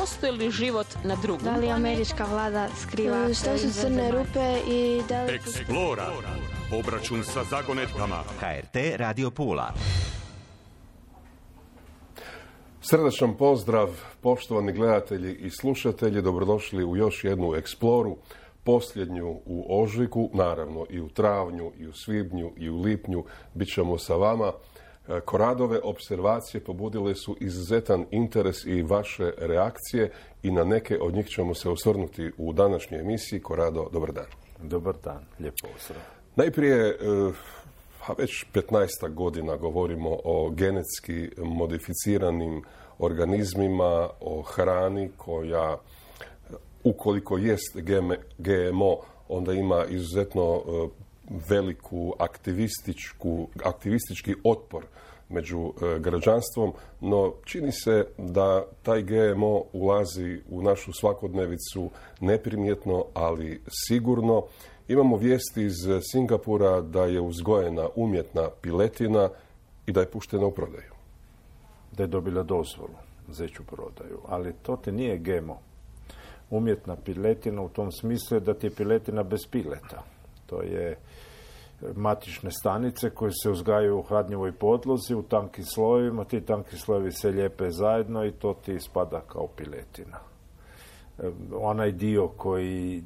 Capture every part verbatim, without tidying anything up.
postoji li život na drugom? Da li američka vlada skriva? Što su crne rupe i da li... Explora. Obračun sa zagonetkama. H R T Radio Pula. Srdačan pozdrav, poštovani gledatelji i slušatelji. Dobrodošli u još jednu Exploru. Posljednju u ožujku, naravno i u travnju, i u svibnju, i u lipnju. Bićemo sa vama. Koradove observacije pobudile su izuzetan interes i vaše reakcije i na neke od njih ćemo se osvrnuti u današnjoj emisiji. Korado, dobar dan. Dobar dan, lijep pozdrav. Najprije, pa već petnaestak godina govorimo o genetski modificiranim organizmima, o hrani koja, ukoliko jest G M O, onda ima izuzetno veliku aktivističku, aktivistički otpor među građanstvom, no čini se da taj G M O ulazi u našu svakodnevicu neprimjetno, ali sigurno. Imamo vijesti iz Singapura da je uzgojena umjetna piletina i da je puštena u prodaju. Da je dobila dozvolu za ići u prodaju, ali to ti nije G M O. Umjetna piletina u tom smislu je da ti je piletina bez pileta. To je matične stanice koje se uzgajaju u hladnjevoj podlozi, u tankim slojevima. Ti tanki slojevi se lijepe zajedno i to ti spada kao piletina. Onaj dio koji,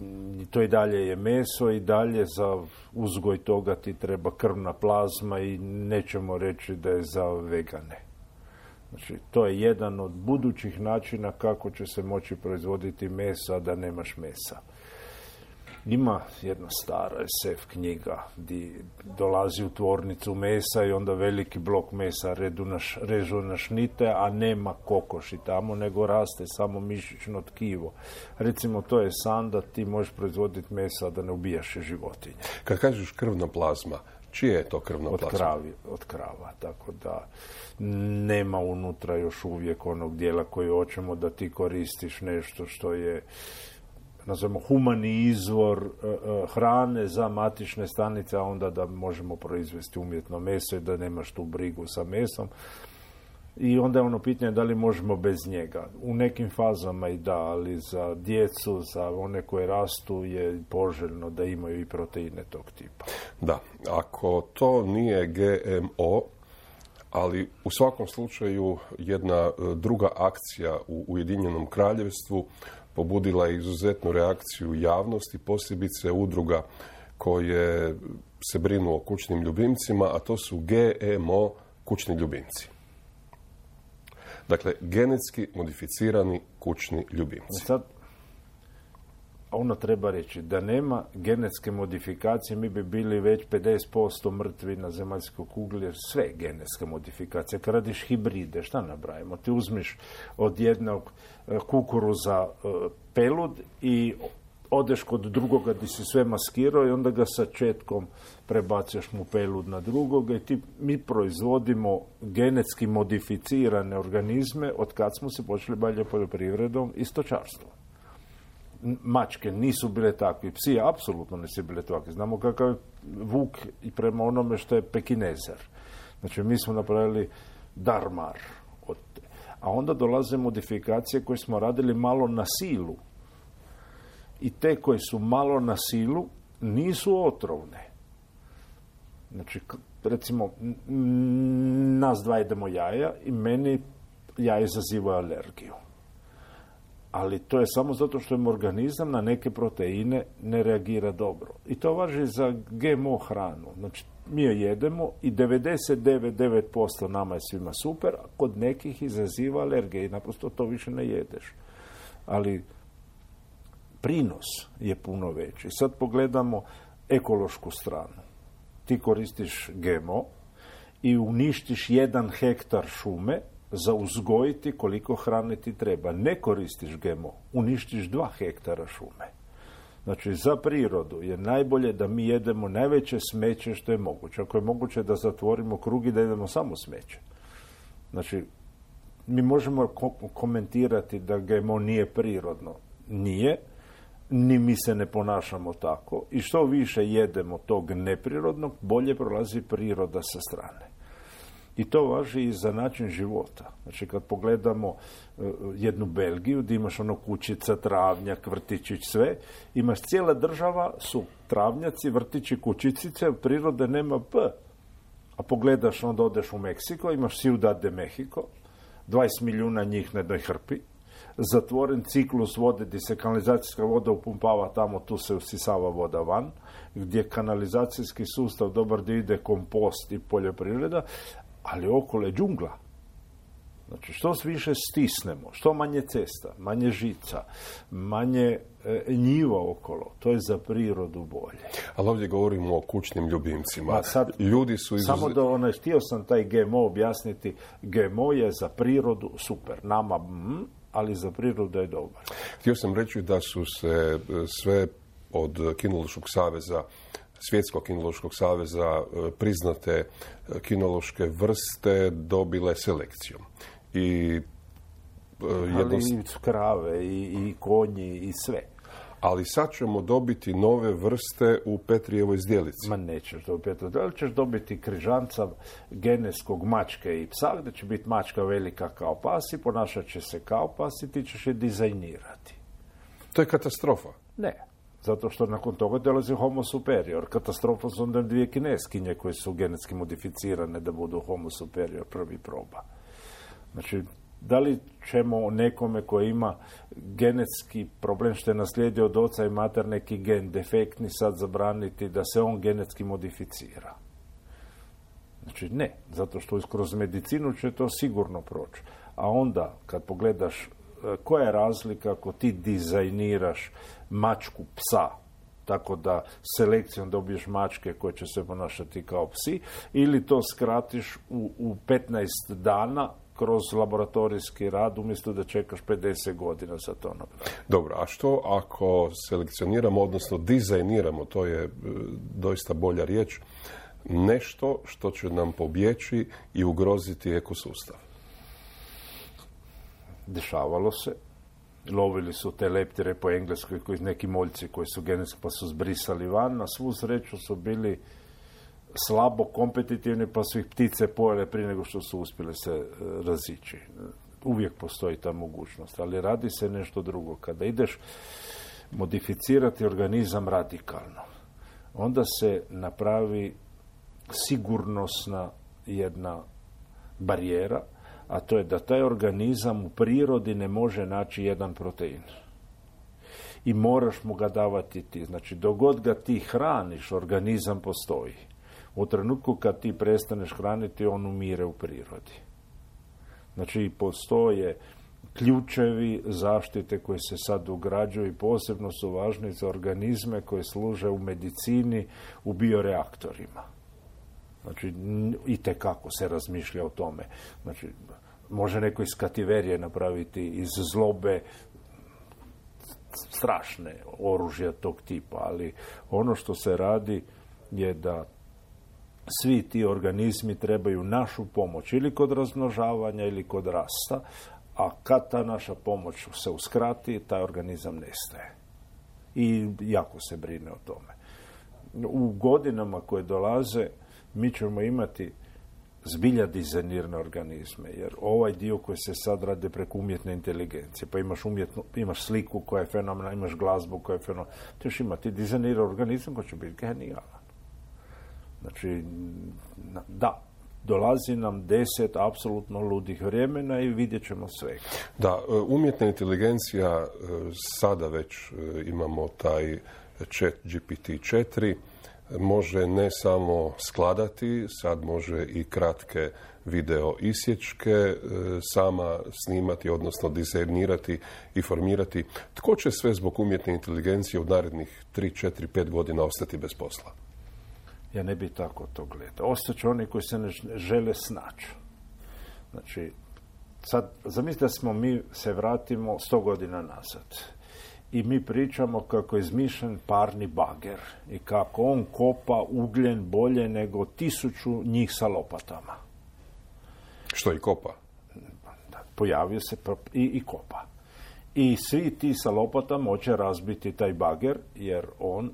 to i dalje je meso, i dalje za uzgoj toga ti treba krvna plazma i nećemo reći da je za vegane. Znači, to je jedan od budućih načina kako će se moći proizvoditi mesa, da nemaš mesa. Ima jedna stara es ef knjiga gdje dolazi u tvornicu mesa i onda veliki blok mesa redu na, režu na šnite, a nema kokoši tamo, nego raste samo mišićno tkivo. Recimo, to je san da ti možeš proizvoditi mesa, da ne ubijaš životinje. Kad kažeš krvna plazma, čije je to krvna plazma? Od kravi, od krava, tako da nema unutra još uvijek onog dijela koji hoćemo da ti koristiš nešto što je, nazvamo, humani izvor uh, hrane za matične stanice, a onda da možemo proizvesti umjetno meso i da nemaš tu brigu sa mesom. I onda je ono pitanje da li možemo bez njega. U nekim fazama i da, ali za djecu, za one koje rastu je poželjno da imaju i proteine tog tipa. Da, ako to nije G M O, ali u svakom slučaju jedna druga akcija u Ujedinjenom Kraljevstvu pobudila je izuzetnu reakciju javnosti, posebice udruga koje se brinu o kućnim ljubimcima, a to su G M O kućni ljubimci. Dakle, genetski modificirani kućni ljubimci. Sad, ono treba reći, da nema genetske modifikacije, mi bi bili već pedeset posto mrtvi na zemaljskoj kugli, jer sve genetske modifikacije. Kad radiš hibride, šta napravimo? Ti uzmiš od jednog kukuruza pelud i odeš kod drugoga gdje si sve maskirao i onda ga sa četkom prebacaš mu pelud na drugoga i ti, mi proizvodimo genetski modificirane organizme od kad smo se počeli baviti poljoprivredom i stočarstvom. Mačke nisu bile takvi, psi apsolutno nisu bile takvi. Znamo kakav je vuk i prema onome što je pekinezer. Znači, mi smo napravili darmar. A onda dolaze modifikacije koje smo radili malo na silu. I te koje su malo na silu nisu otrovne. Znači, recimo, nas dva jedemo jaja i meni jaje izazivaju alergiju. Ali to je samo zato što im organizam na neke proteine ne reagira dobro. I to važi za G M O hranu. Znači, mi je jedemo i devedeset devet zarez devet posto nama je svima super, a kod nekih izaziva alergije i naprosto to više ne jedeš. Ali prinos je puno veći. Sad pogledamo ekološku stranu. Ti koristiš G M O i uništiš jedan hektar šume za uzgojiti koliko hrane ti treba. Ne koristiš G M O, uništiš dva hektara šume. Znači, za prirodu je najbolje da mi jedemo najveće smeće što je moguće. Ako je moguće da zatvorimo krug i da jedemo samo smeće. Znači, mi možemo ko- komentirati da G M O nije prirodno. Nije, ni mi se ne ponašamo tako. I što više jedemo tog neprirodnog, bolje prolazi priroda sa strane. I to važi i za način života. Znači, kad pogledamo uh, jednu Belgiju, gdje imaš ono kućica, travnjak, vrtići, sve, imaš cijela država, su travnjaci, vrtići, kućicice, prirode nema p. A pogledaš, onda odeš u Meksiko, imaš Ciudad de Mexico, dvadeset milijuna njih na jednoj hrpi, zatvoren ciklus vode gdje se kanalizacijska voda upumpava tamo, tu se usisava voda van, gdje kanalizacijski sustav dobar dio ide kompost i poljoprivreda, ali okolo džungla. Znači, što više stisnemo, što manje cesta, manje žica, manje e, njiva okolo, to je za prirodu bolje. Ali ovdje govorimo o kućnim ljubimcima. Sad, ljudi su izuzeti. Samo da onaj, htio sam taj G M O objasniti. G M O je za prirodu super. Nama, m, ali za prirodu je dobar. Htio sam reći da su se sve od Kinološkog saveza, Svjetskog kinološkog saveza priznate kinološke vrste dobile selekcijom. I jednost... Ali i krave, i, i konji, i sve. Ali sad ćemo dobiti nove vrste u Petrijevoj zdjelici. Ma nećeš to u Petrijevoj zdjelici, ćeš dobiti križanca geneskog mačke i psa, gdje će biti mačka velika kao pas i ponašat će se kao pas i ti ćeš je dizajnirati. To je katastrofa. Ne. Zato što nakon toga dolazi homo superior. Katastrofa su onda dvije kineskinje koje su genetski modificirane da budu homo superior prvi proba. Znači, da li ćemo nekome koji ima genetski problem što je naslijedio od oca i mater neki gen defektni sad zabraniti da se on genetski modificira? Znači, ne. Zato što kroz medicinu će to sigurno proći. A onda, kad pogledaš koja je razlika ako ti dizajniraš mačku psa, tako da selekcijom dobiješ mačke koje će se ponašati kao psi, ili to skratiš u, u petnaest dana kroz laboratorijski rad, umjesto da čekaš pedeset godina za to napraviti. Dobro, a što ako selekcioniramo, odnosno dizajniramo, to je doista bolja riječ, nešto što će nam pobjeći i ugroziti ekosustav? Dešavalo se. Lovili su te leptire po Engleskoj, koji neki moljci koji su genetski pa su zbrisali van. Na svu sreću su bili slabo kompetitivni pa su ih ptice pojele prije nego što su uspjele se razići. Uvijek postoji ta mogućnost, ali radi se nešto drugo. Kada ideš modificirati organizam radikalno, onda se napravi sigurnosna jedna barijera, a to je da taj organizam u prirodi ne može naći jedan protein. I moraš mu ga davati ti. Znači, dogod ga ti hraniš, organizam postoji. U trenutku kad ti prestaneš hraniti, on umire u prirodi. Znači, postoje ključevi zaštite koji se sad ugrađuju i posebno su važni za organizme koji služe u medicini, u bioreaktorima. Znači, itekako se razmišlja o tome. Znači, može neko iz kativerije napraviti, iz zlobe, strašne oružja tog tipa, ali ono što se radi je da svi ti organizmi trebaju našu pomoć ili kod razmnožavanja ili kod rasta, a kad ta naša pomoć se uskrati, taj organizam nestaje. I jako se brine o tome. U godinama koje dolaze, mi ćemo imati zbilja dizajnirane organizme, jer ovaj dio koji se sad radi preko umjetne inteligencije, pa imaš, umjetnu, imaš sliku koja je fenomenalna, imaš glazbu koja je fenomenalna, ti još imati dizajniran organizam koji će biti genijalan. Znači, da, dolazi nam deset apsolutno ludih vremena i vidjet ćemo svega. Da, umjetna inteligencija, sada već imamo taj chat G P T četiri, može ne samo skladati, sad može i kratke video isječke sama snimati, odnosno dizajnirati i formirati. Tko će sve zbog umjetne inteligencije od narednih tri, četiri, pet godina ostati bez posla? Ja ne bi tako to gledao. Ostaću oni koji se ne žele snaći. Znači, sad, zamislite da smo mi se vratimo sto godina nazad. I mi pričamo kako je izmišljen parni bager i kako on kopa ugljen bolje nego tisuću njih sa lopatama. Što i kopa? Da, pojavio se i, i kopa. I svi ti sa lopatama hoće razbiti taj bager jer on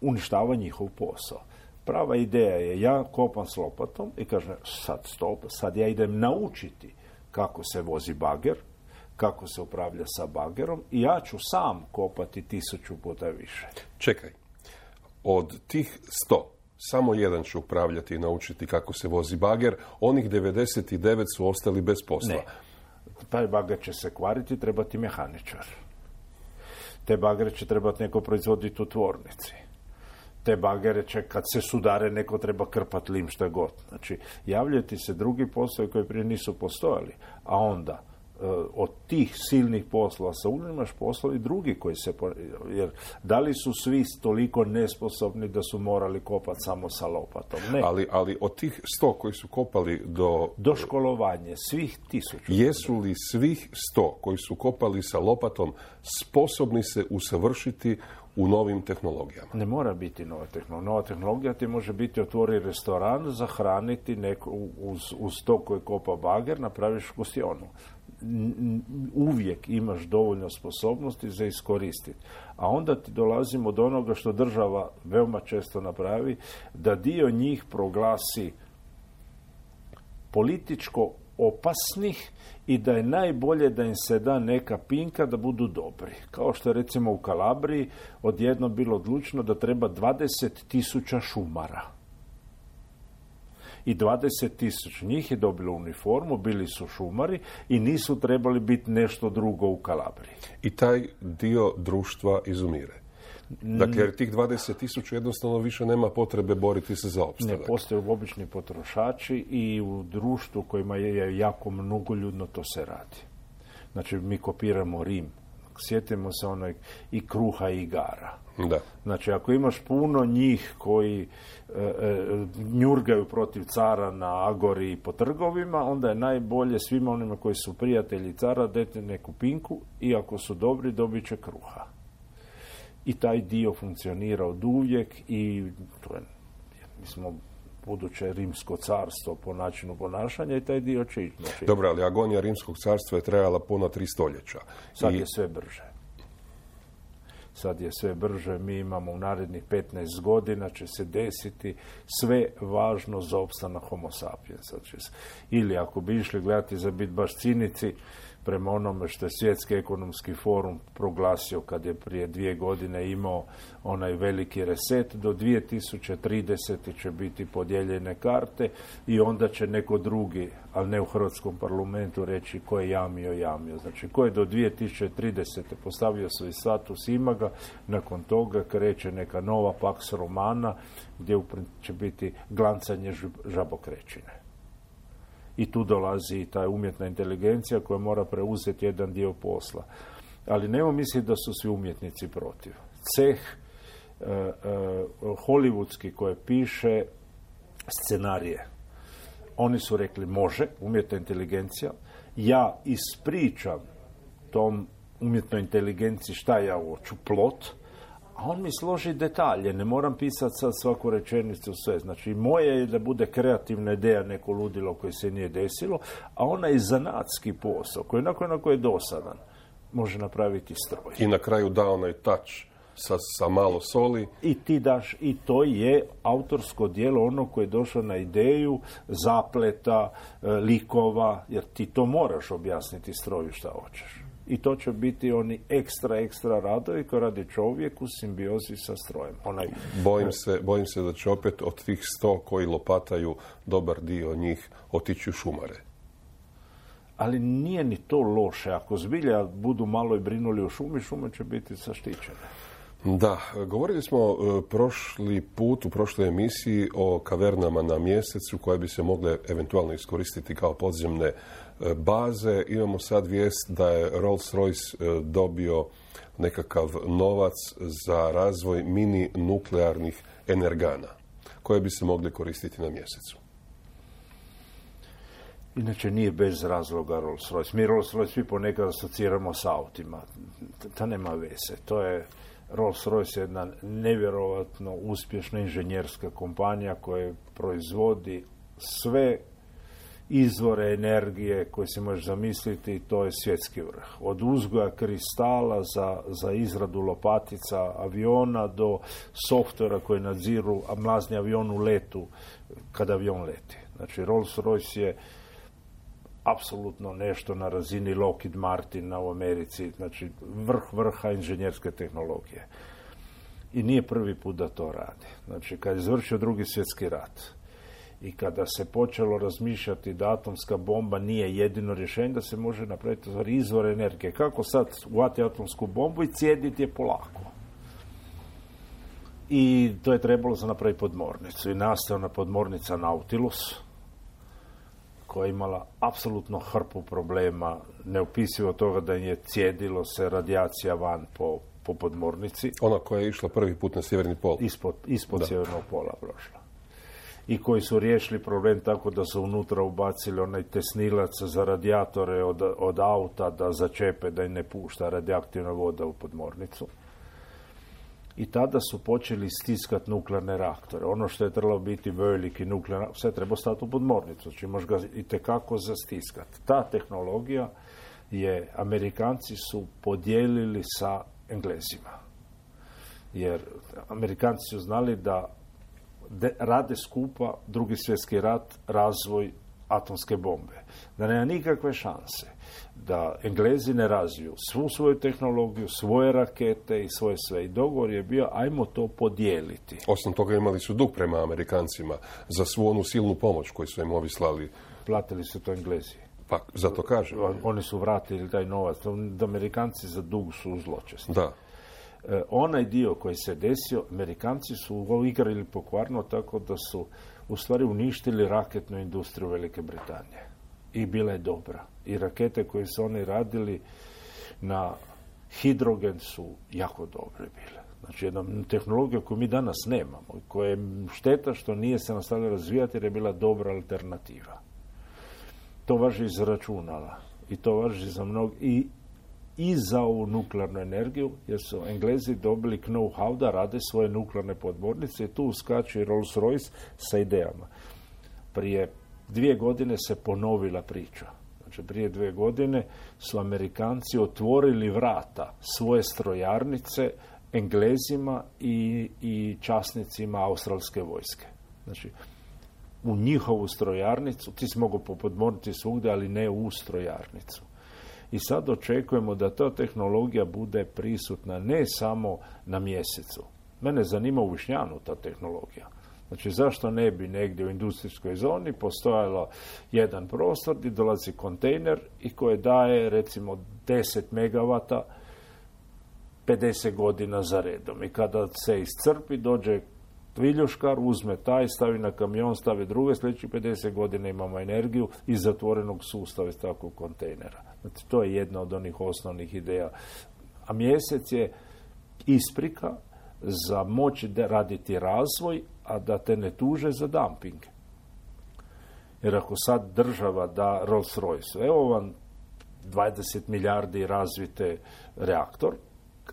uništava njihov posao. Prava ideja je, ja kopam s lopatom i kažem, sad stop, sad ja idem naučiti kako se vozi bager, kako se upravlja sa bagerom i ja ću sam kopati tisuću puta više. Čekaj, od tih sto, samo jedan će upravljati i naučiti kako se vozi bager, onih devedeset devet su ostali bez posla. Ne. Taj bager će se kvariti, trebati mehaničar. Te bagere će trebati neko proizvoditi u tvornici. Te bagere će, kad se sudare, neko treba krpati lim, šta god. Znači, javljati se drugi poslovi koji prije nisu postojali, a onda od tih silnih posla sa unimaš poslovi drugi koji se... Jer da li su svi toliko nesposobni da su morali kopati samo sa lopatom? Ne. Ali, ali od tih sto koji su kopali do... Do školovanja, svih tisuću. Jesu li svih sto koji su kopali sa lopatom sposobni se usavršiti u novim tehnologijama? Ne mora biti nova tehnologija. Nova tehnologija ti može biti otvori restoran, zahraniti neko, uz, uz to koji kopa bager, napraviš kusionu. Uvijek imaš dovoljno sposobnosti za iskoristiti. A onda ti dolazimo do onoga što država veoma često napravi, da dio njih proglasi političko opasnih i da je najbolje da im se da neka pinka da budu dobri. Kao što je recimo u Kalabriji odjedno bilo odlučeno da treba dvadeset tisuća šumara. I dvadeset tisuća njih je dobilo uniformu, bili su šumari i nisu trebali biti nešto drugo u Kalabriji. I taj dio društva izumire. Dakle, jer tih dvadeset tisuća jednostavno više nema potrebe boriti se za opstanak. Ne, postoje obični potrošači i u društvu kojima je jako mnogoljudno to se radi. Znači, mi kopiramo Rim. Sjetimo se onog i kruha i igara. Da. Znači, ako imaš puno njih koji e, e, njurgaju protiv cara na Agori i po trgovima, onda je najbolje svima onima koji su prijatelji cara dati neku pinku i ako su dobri dobit će kruha. I taj dio funkcionira od uvijek i to je, mi smo buduće rimsko carstvo po načinu ponašanja i taj dio će ići. Dobro, ali agonija rimskog carstva je trajala puno tri stoljeća. Sad I... je sve brže. Sad je sve brže, mi imamo u narednih petnaest godina će se desiti sve važno za opstanak homo sapiensa. Ili ako bi išli gledati za bit baš cinici, prema onome što je Svjetski ekonomski forum proglasio kad je prije dvije godine imao onaj veliki reset, do dvije tisuće tridesete će biti podijeljene karte i onda će neko drugi, ali ne u Hrvatskom parlamentu, reći ko je jamio, jamio. Znači, ko je do dvije tisuće tridesete postavio svoj status, ima ga, nakon toga kreće neka nova Pax Romana gdje će biti glancanje žabokrećine. I tu dolazi i ta umjetna inteligencija koja mora preuzeti jedan dio posla. Ali nemo misliti da su svi umjetnici protiv. Ceh e, e, hollywoodski koji piše scenarije. Oni su rekli može, umjetna inteligencija. Ja ispričam tom umjetnoj inteligenciji šta ja hoću, plot, a on mi složi detalje, ne moram pisati sad svaku rečenicu, sve. Znači, moje je da bude kreativna ideja neko ludilo koje se nije desilo, a ona je zanatski posao, koji onako, onako je dosadan, može napraviti stroj. I na kraju da onaj touch sa, sa malo soli. I ti daš, i to je autorsko djelo ono koje je došlo na ideju, zapleta, likova, jer ti to moraš objasniti stroju šta hoćeš. I to će biti oni ekstra, ekstra radovi koji radi čovjek u simbiozi sa strojem. Onaj... Bojim se, bojim se da će opet od tih sto koji lopataju dobar dio njih otići u šumare. Ali nije ni to loše. Ako zbilja budu malo i brinuli o šumi, šume će biti zaštićene. Da, govorili smo prošli put u prošloj emisiji o kavernama na mjesecu koje bi se mogle eventualno iskoristiti kao podzemne baze. Imamo sad vijest da je Rolls-Royce dobio nekakav novac za razvoj mini nuklearnih energana koje bi se mogli koristiti na mjesecu. Inače, nije bez razloga Rolls-Royce. Mi Rolls-Royce svi ponekad asociramo s autima. Ta nema veze. To je... Rolls-Royce je jedna nevjerojatno uspješna inženjerska kompanija koja proizvodi sve izvore energije koje se može zamisliti, to je svjetski vrh. Od uzgoja kristala za, za izradu lopatica aviona do softvera koji nadziru mlazni avion u letu kada avion leti. Znači Rolls-Royce je apsolutno nešto na razini Lockheed Martina u Americi, znači vrh vrha inženjerske tehnologije. I nije prvi put da to radi. Znači, kad je završio Drugi svjetski rat i kada se počelo razmišljati da atomska bomba nije jedino rješenje, da se može napraviti izvor energije. Kako sad uvati atomsku bombu i cijediti je polako. I to je trebalo za napraviti podmornicu. I nastavna podmornica Nautilus, koja je imala apsolutno hrpu problema, neopisivo toga da je cijedilo se radijacija van po po podmornici. Ona koja je išla prvi put na sjeverni pol. Ispod, ispod sjevernog pola prošla. I koji su riješili problem tako da su unutra ubacili onaj tesnilac za radijatore od, od auta da začepe, da im ne pušta radioaktivna voda u podmornicu. I tada su počeli stiskati nuklearne reaktore. Ono što je trebalo biti veliki nuklearni, sve treba stati u podmornicu, znači možeš ga itekako zastiskati. Ta tehnologija je, Amerikanci su podijelili sa Englezima. Jer Amerikanci su znali da de, rade skupa Drugi svjetski rat, razvoj atomske bombe. Da nema nikakve šanse da Englezi ne razviju svu svoju tehnologiju, svoje rakete i svoje sve. I dogovor je bio, ajmo to podijeliti. Osim toga imali su dug prema Amerikancima za svu onu silnu pomoć koju su im ovi slali. Platili su to Englezi. Pa, zato kažem. Oni su vratili taj novac. Amerikanci za dug su zločesni. Da. E, onaj dio koji se desio, Amerikanci su igrali pokvarno tako da su u stvari uništili raketnu industriju Velike Britanije. I bila je dobra. I rakete koje su oni radili na hidrogen su jako dobre bile. Znači jedna tehnologija koju mi danas nemamo, koja je šteta što nije se nastavila razvijati jer je bila dobra alternativa. To važi iz računala i to važi za mnogo i, i za ovu nuklearnu energiju, jer su Englezi dobili know-how da rade svoje nuklearne podmornice i tu uskače i Rolls-Royce sa idejama. Prije dvije godine se ponovila priča. Znači, prije dvije godine su Amerikanci otvorili vrata svoje strojarnice Englezima i, i časnicima australske vojske. Znači, u njihovu strojarnicu, ti si mogao popodmoriti svugdje, ali ne u strojarnicu. I sad očekujemo da ta tehnologija bude prisutna ne samo na mjesecu. Mene zanima u Višnjanu ta tehnologija. Znači, zašto ne bi negdje u industrijskoj zoni postojalo jedan prostor gdje dolazi kontejner i koje daje, recimo, deset megavata pedeset godina za redom. I kada se iscrpi, dođe viljuškar, uzme taj, stavi na kamion, stavi druge, sljedeći pedeset godina imamo energiju iz zatvorenog sustava iz takvog kontejnera. Znači, to je jedna od onih osnovnih ideja. A mjesec je isprika za moći da raditi razvoj, a da te ne tuže za dumping. Jer ako sad država da Rolls-Royce, evo vam dvadeset milijardi razvite reaktor,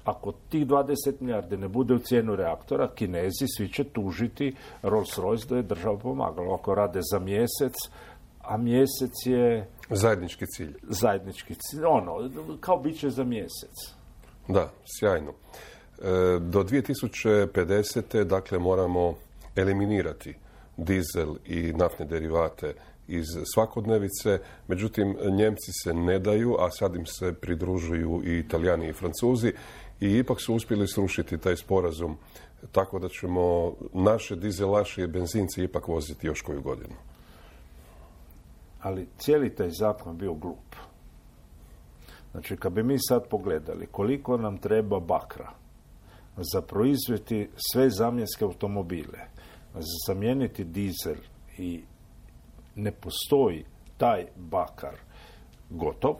ako tih dvadeset milijardi ne bude u cijenu reaktora, Kinezi svi će tužiti Rolls-Royce da je država pomagala. Ako rade za mjesec, a mjesec je zajednički cilj. Zajednički cilj, ono, kao bit će za mjesec. Da, sjajno. E, do dvije tisuće pedesete dakle moramo eliminirati dizel i naftne derivate iz svakodnevice, međutim Njemci se ne daju, a sad im se pridružuju i Italijani i Francuzi i ipak su uspjeli srušiti taj sporazum, tako da ćemo naše dizelaše i benzinci ipak voziti još koju godinu. Ali cijeli taj zakon bio glup. Znači, kad bi mi sad pogledali koliko nam treba bakra za proizvesti sve zamjenske automobile, za zamijeniti dizel i ne postoji taj bakar gotov,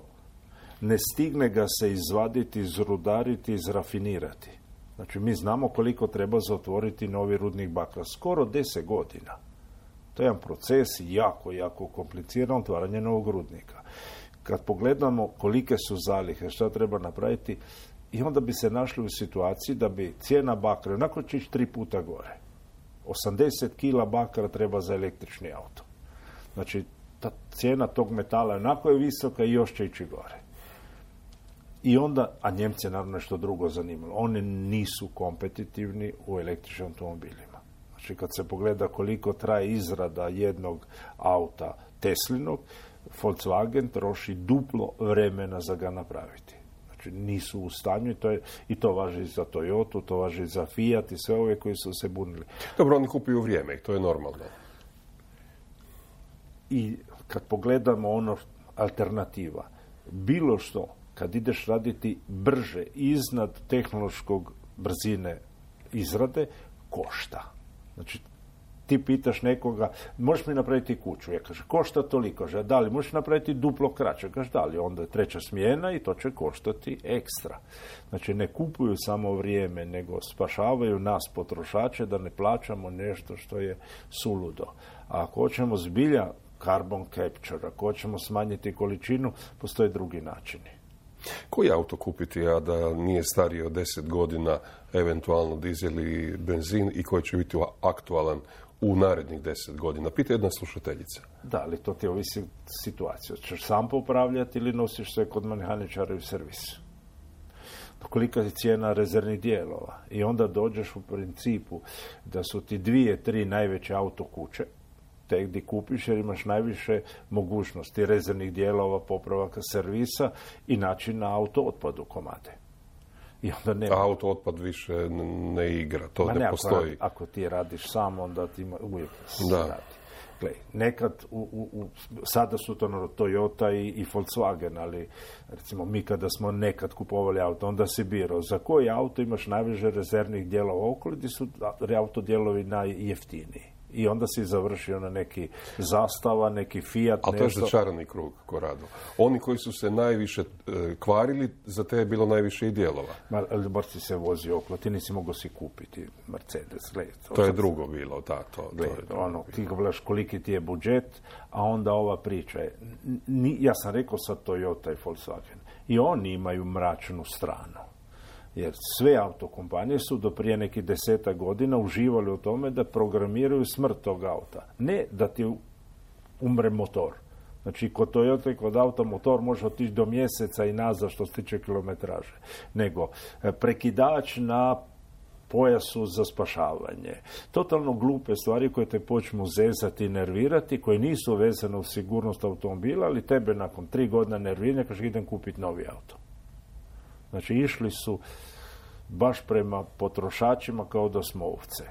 ne stigne ga se izvaditi, izrudariti, izrafinirati. Znači, mi znamo koliko treba za otvoriti novi rudnik bakra. Skoro deset godina. To je jedan proces jako, jako kompliciran, otvaranje novog rudnika. Kad pogledamo kolike su zalihe, šta treba napraviti, i onda bi se našli u situaciji da bi cijena bakra, onako će ići tri puta gore. osamdeset kila bakra treba za električni auto. Znači, ta cijena tog metala onako je visoka i još će ići gore. I onda, a Njemce naravno nešto drugo zanimalo. Oni nisu kompetitivni u električnim automobilima. Znači, kad se pogleda koliko traje izrada jednog auta Teslinog, Volkswagen troši duplo vremena za ga napraviti. Znači, nisu u stanju i to, je, i to važi za Toyota, to važi za FIAT i sve ove koji su se bunili. Dobro, oni kupuju vrijeme i to je normalno. I kad pogledamo ono alternativa, bilo što, kad ideš raditi brže, iznad tehnološkog brzine izrade, košta. Znači, ti pitaš nekoga, možeš mi napraviti kuću? Ja kaže, košta toliko. Kaže, da li možeš napraviti duplo kraće? Kaže, da li? Onda je treća smjena i to će koštati ekstra. Znači, ne kupuju samo vrijeme, nego spašavaju nas potrošače da ne plaćamo nešto što je suludo. A ako hoćemo zbilja carbon capture, ako hoćemo smanjiti količinu, postoje drugi načini. Koji auto kupiti, a da nije stariji od deset godina, eventualno dizel i benzin, i koji će biti aktualan u narednih deset godina? Pita jedna slušateljica. Da, ali to ti ovisi situacija. Češ sam popravljati ili nosiš sve kod mehaničara u servisu? Kolika je cijena rezervnih dijelova? I onda dođeš u principu da su ti dvije, tri najveće auto kuće, te gdje kupiš jer imaš najviše mogućnosti rezervnih dijelova, popravaka, servisa i načina auto otpadu komade. I onda nema. Auto otpad više ne igra, to Ma ne, ne ako postoji. Radi, ako ti radiš sam, onda ti ima, uvijek se radi. Glej, nekad, u, u, u, sada su to Toyota i, i Volkswagen, ali recimo mi kada smo nekad kupovali auto, onda si birao za koji auto imaš najviše rezervnih dijelova okoli, gdje su autodijelovi najjeftiniji. I onda si završio na neki Zastava, neki Fiat. A to je za čarani krug, Korado. Oni koji su se najviše e, kvarili, za te je bilo najviše i dijelova. Bar si se vozi okolo, ti nisi mogao si kupiti Mercedes. Le, to to je drugo sam... bilo, da. To, to Le, je drugo ono, bilo. Ti gledaš koliki ti je budžet, a onda ova priča je... Ni, ja sam rekao sad Toyota i Volkswagen. I oni imaju mračnu stranu. Jer sve autokompanije su do prije nekih deseta godina uživali u tome da programiraju smrt tog auta. Ne da ti umre motor. Znači, kod Toyota i kod auta motor može otići do mjeseca i nazad što se tiče kilometraže. Nego prekidač na pojasu za spašavanje. Totalno glupe stvari koje te počnu zezati i nervirati, koje nisu vezane u sigurnost automobila, ali tebe nakon tri godina nerviranja kaže idem kupiti novi auto. Znači, išli su baš prema potrošačima kao da smo ovce.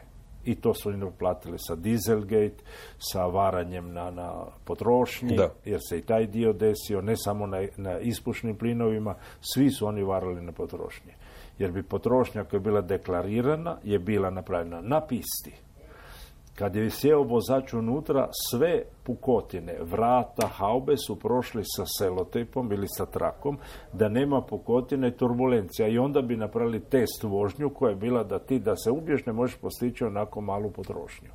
I to su im platili sa Dieselgate, sa varanjem na, na potrošnji, da. Jer se i taj dio desio, ne samo na, na ispušnim plinovima, svi su oni varali na potrošnji. Jer bi potrošnja koja je bila deklarirana, je bila napravljena na pisti. Kad je sjeo vozač unutra, sve pukotine, vrata, haube su prošli sa selotepom ili sa trakom, da nema pukotine i turbulencija. I onda bi napravili test vožnju koja je bila da ti da se ubiješ ne možeš postići onako malu potrošnju.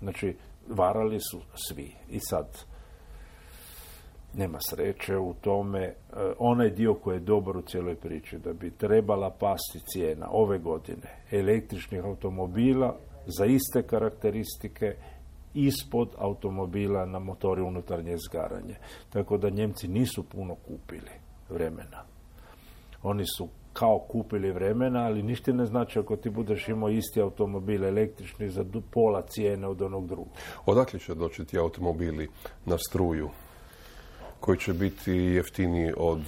Znači, varali su svi. I sad, nema sreće u tome. Onaj dio koji je dobar u cijeloj priči, da bi trebala pasti cijena ove godine električnih automobila za iste karakteristike ispod automobila na motori unutarnje izgaranje. Tako da Njemci nisu puno kupili vremena. Oni su kao kupili vremena, ali ništa ne znači ako ti budeš imao isti automobil električni za pola cijene od onog drugog. Odakle će doći ti automobili na struju koji će biti jeftiniji od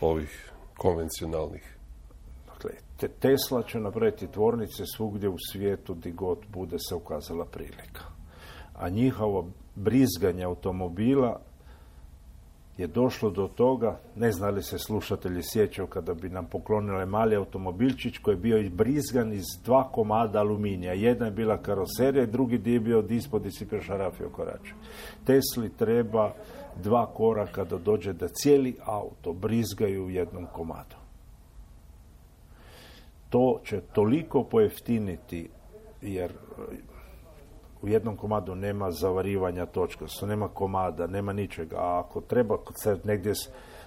ovih konvencionalnih? Te Tesla će napraviti tvornice svugdje u svijetu gdje god bude se ukazala prilika. A njihovo brizganje automobila je došlo do toga, ne zna li se slušatelji sjećaju kada bi nam poklonile mali automobilčić koji je bio brizgan iz dva komada aluminija. Jedna je bila karoserija, drugi dio je bio dispod i si pešarafio korače. Tesli treba dva koraka da dođe da cijeli auto brizgaju u jednom komadu. To će toliko pojeftiniti, jer u jednom komadu nema zavarivanja točka, nema komada, nema ničega. A ako treba negdje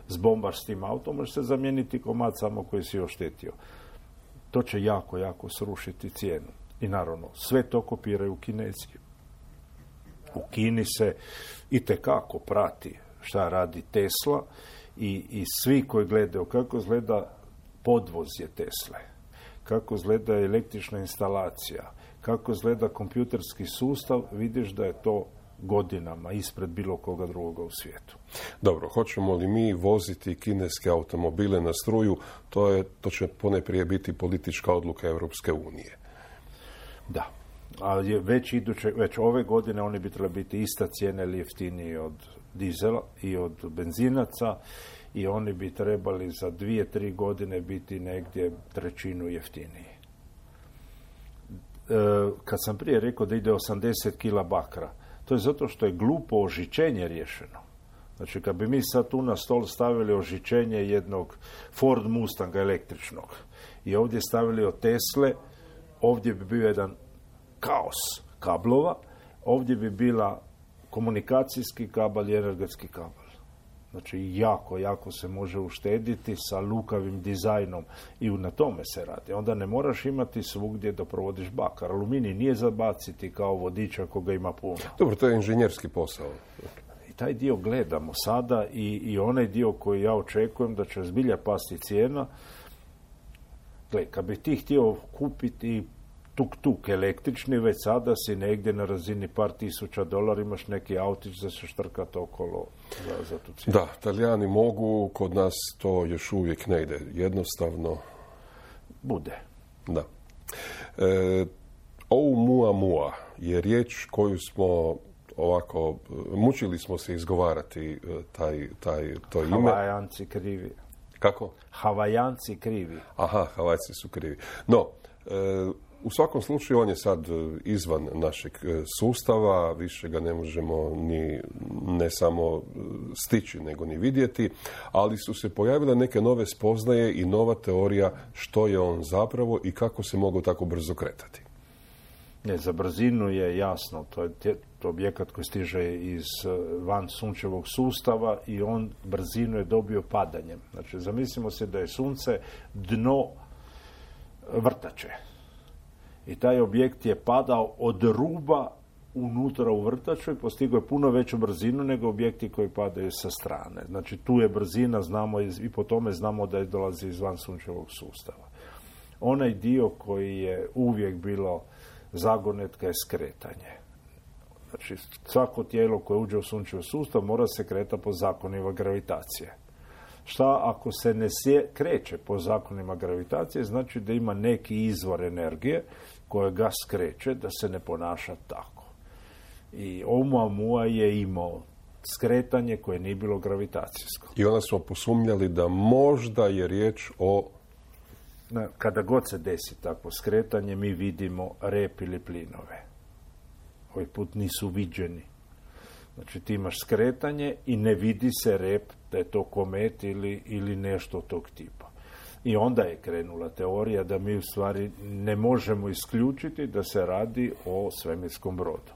zbombaš s tim autom, može se zamijeniti komad samo koji si oštetio. To će jako, jako srušiti cijenu. I naravno, sve to kopiraju Kinezi. U Kini se itekako prati šta radi Tesla i, i svi koji gledaju kako izgleda podvoz je Tesle, kako izgleda električna instalacija, kako izgleda kompjuterski sustav, vidiš da je to godinama ispred bilo koga drugoga u svijetu. Dobro, hoćemo li mi voziti kineske automobile na struju, to, je, to će poneprije biti politička odluka Europske unije. Da, ali već, iduće, već ove godine oni bi trebali biti ista cijena ili jeftiniji od dizela i od benzinaca i oni bi trebali za dvije, tri godine biti negdje trećinu jeftiniji. Kad sam prije rekao da ide osamdeset kila bakra, to je zato što je glupo ožičenje riješeno. Znači, kad bi mi sad tu na stol stavili ožičenje jednog Ford Mustanga električnog i ovdje stavili od Tesle, ovdje bi bio jedan kaos kablova, ovdje bi bila komunikacijski kabel i energetski kabel. Znači, jako, jako se može uštediti sa lukavim dizajnom i na tome se radi. Onda ne moraš imati svugdje da provodiš bakar. Aluminij nije za baciti kao vodiča koga ima puno. Dobro, to je inženjerski posao. I taj dio gledamo sada i, i onaj dio koji ja očekujem da će zbilja pasti cijena. Gle, kad bi ti htio kupiti tuk-tuk električni, već sada si negdje na razini par tisuća dolara, imaš neki autić da se štrkati okolo za, za tu cijenu. Da, Talijani mogu, kod nas to još uvijek ne ide. Jednostavno bude. Da. E, Oumuamua je riječ koju smo ovako, mučili smo se izgovarati taj, taj, to ime. Havajanci krivi. Kako? Havajanci krivi. Aha, Havajci su krivi. No, e, u svakom slučaju on je sad izvan našeg sustava, više ga ne možemo ni ne samo stići nego ni vidjeti, ali su se pojavile neke nove spoznaje i nova teorija što je on zapravo i kako se mogao tako brzo kretati. Ne, za brzinu je jasno, to je to objekat koji stiže iz van sunčevog sustava i on brzinu je dobio padanjem. Znači, zamislimo se da je sunce dno vrtače. I taj objekt je padao od ruba unutra u vrtaču i postigao je puno veću brzinu nego objekti koji padaju sa strane. Znači, tu je brzina, znamo i po tome znamo da je dolazi izvan sunčevog sustava. Onaj dio koji je uvijek bilo zagonetka je skretanje. Znači, svako tijelo koje uđe u sunčev sustav mora se kretati po zakonima gravitacije. Šta ako se ne kreće po zakonima gravitacije, znači da ima neki izvor energije koja ga skreće da se ne ponaša tako. I Oumuamua je imao skretanje koje nije bilo gravitacijsko. I onda smo posumnjali da možda je riječ o... Kada god se desi takvo skretanje, mi vidimo rep ili plinove. Ovaj put nisu viđeni. Znači, ti imaš skretanje i ne vidi se rep da je to komet ili, ili nešto tog tipa. I onda je krenula teorija da mi u stvari ne možemo isključiti da se radi o svemirskom brodu.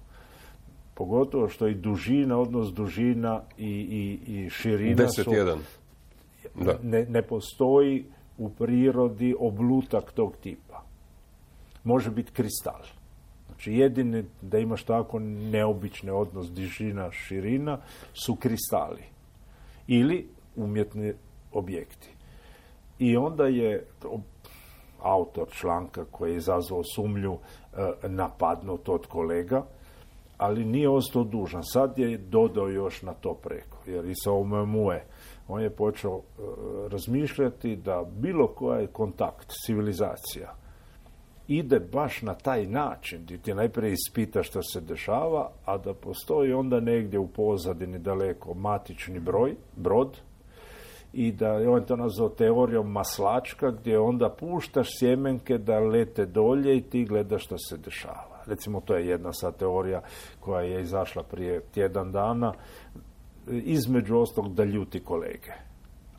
Pogotovo što i dužina, odnos dužina i, i, i širina deset jedan. Su... Da. Ne, ne postoji u prirodi oblutak tog tipa. Može biti kristal. Znači, jedini da imaš tako neobični odnos dužina, širina su kristali ili umjetni objekti. I onda je autor članka koji je izazvao sumnju napadnut od kolega, ali nije ostao dužan. Sad je dodao još na to preko, jer i sa Oumuamue on je počeo razmišljati da bilo koji kontakt, civilizacija, ide baš na taj način, gdje ti najprije ispita što se dešava, a da postoji onda negdje u pozadini daleko matični broj, brod, i da je on to nazvao teorijom maslačka, gdje onda puštaš sjemenke da lete dolje i ti gledaš što se dešava. Recimo, to je jedna sad teorija koja je izašla prije tjedan dana, između ostalog da ljuti kolege.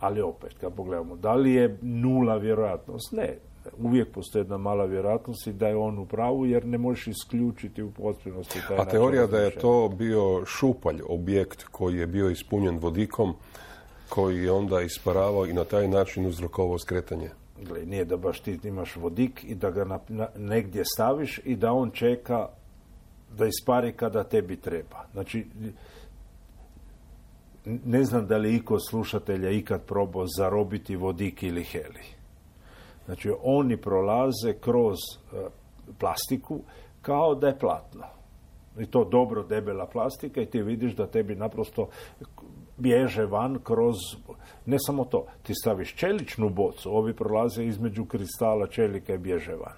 Ali opet, kad pogledamo, da li je nula vjerojatnost? Ne. Uvijek postoji jedna mala vjerojatnost da je on u pravu, jer ne možeš isključiti u potpunosti taj način. A teorija da je to bio šupalj objekt koji je bio ispunjen vodikom, koji je onda isparavao i na taj način uzrokovao skretanje. Gle, nije da baš ti imaš vodik i da ga na, na, negdje staviš i da on čeka da ispari kada tebi treba. Znači, ne znam da li iko slušatelja ikad probao zarobiti vodik ili heli. Znači, oni prolaze kroz plastiku kao da je platno. I to dobro debela plastika i ti vidiš da tebi naprosto bježe van kroz... Ne samo to, ti staviš čeličnu bocu, ovi prolaze između kristala čelika i bježe van.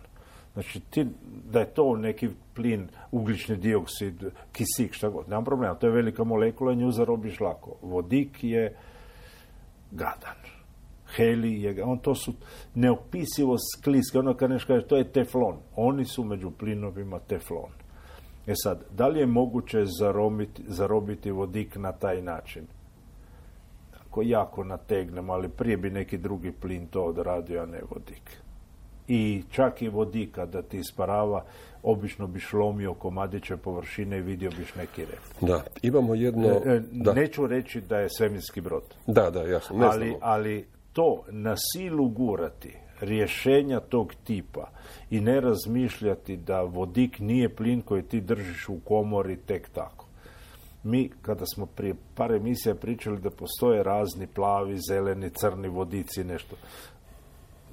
Znači, ti, da je to neki plin, ugljični dioksid, kisik, šta god, nema problema. To je velika molekula i nju zarobiš lako. Vodik je gadan. Heli je gadan. To su neopisivo skliske. Ono kad nešto kaže, to je teflon. Oni su među plinovima teflon. E sad, da li je moguće zarobiti, zarobiti vodik na taj način? Ako jako nategnemo, ali prije bi neki drugi plin to odradio, a ne vodik. I čak i vodika da ti isparava, obično biš lomio komadiće površine i vidio biš neki rep. Da, imamo jedno... Ne, da. Neću reći da je svemirski brod. Da, da, jasno. Ne ali, ali to na silu gurati rješenja tog tipa i ne razmišljati da vodik nije plin koji ti držiš u komori tek tako. Mi, kada smo prije par emisija pričali da postoje razni plavi, zeleni, crni vodici, nešto...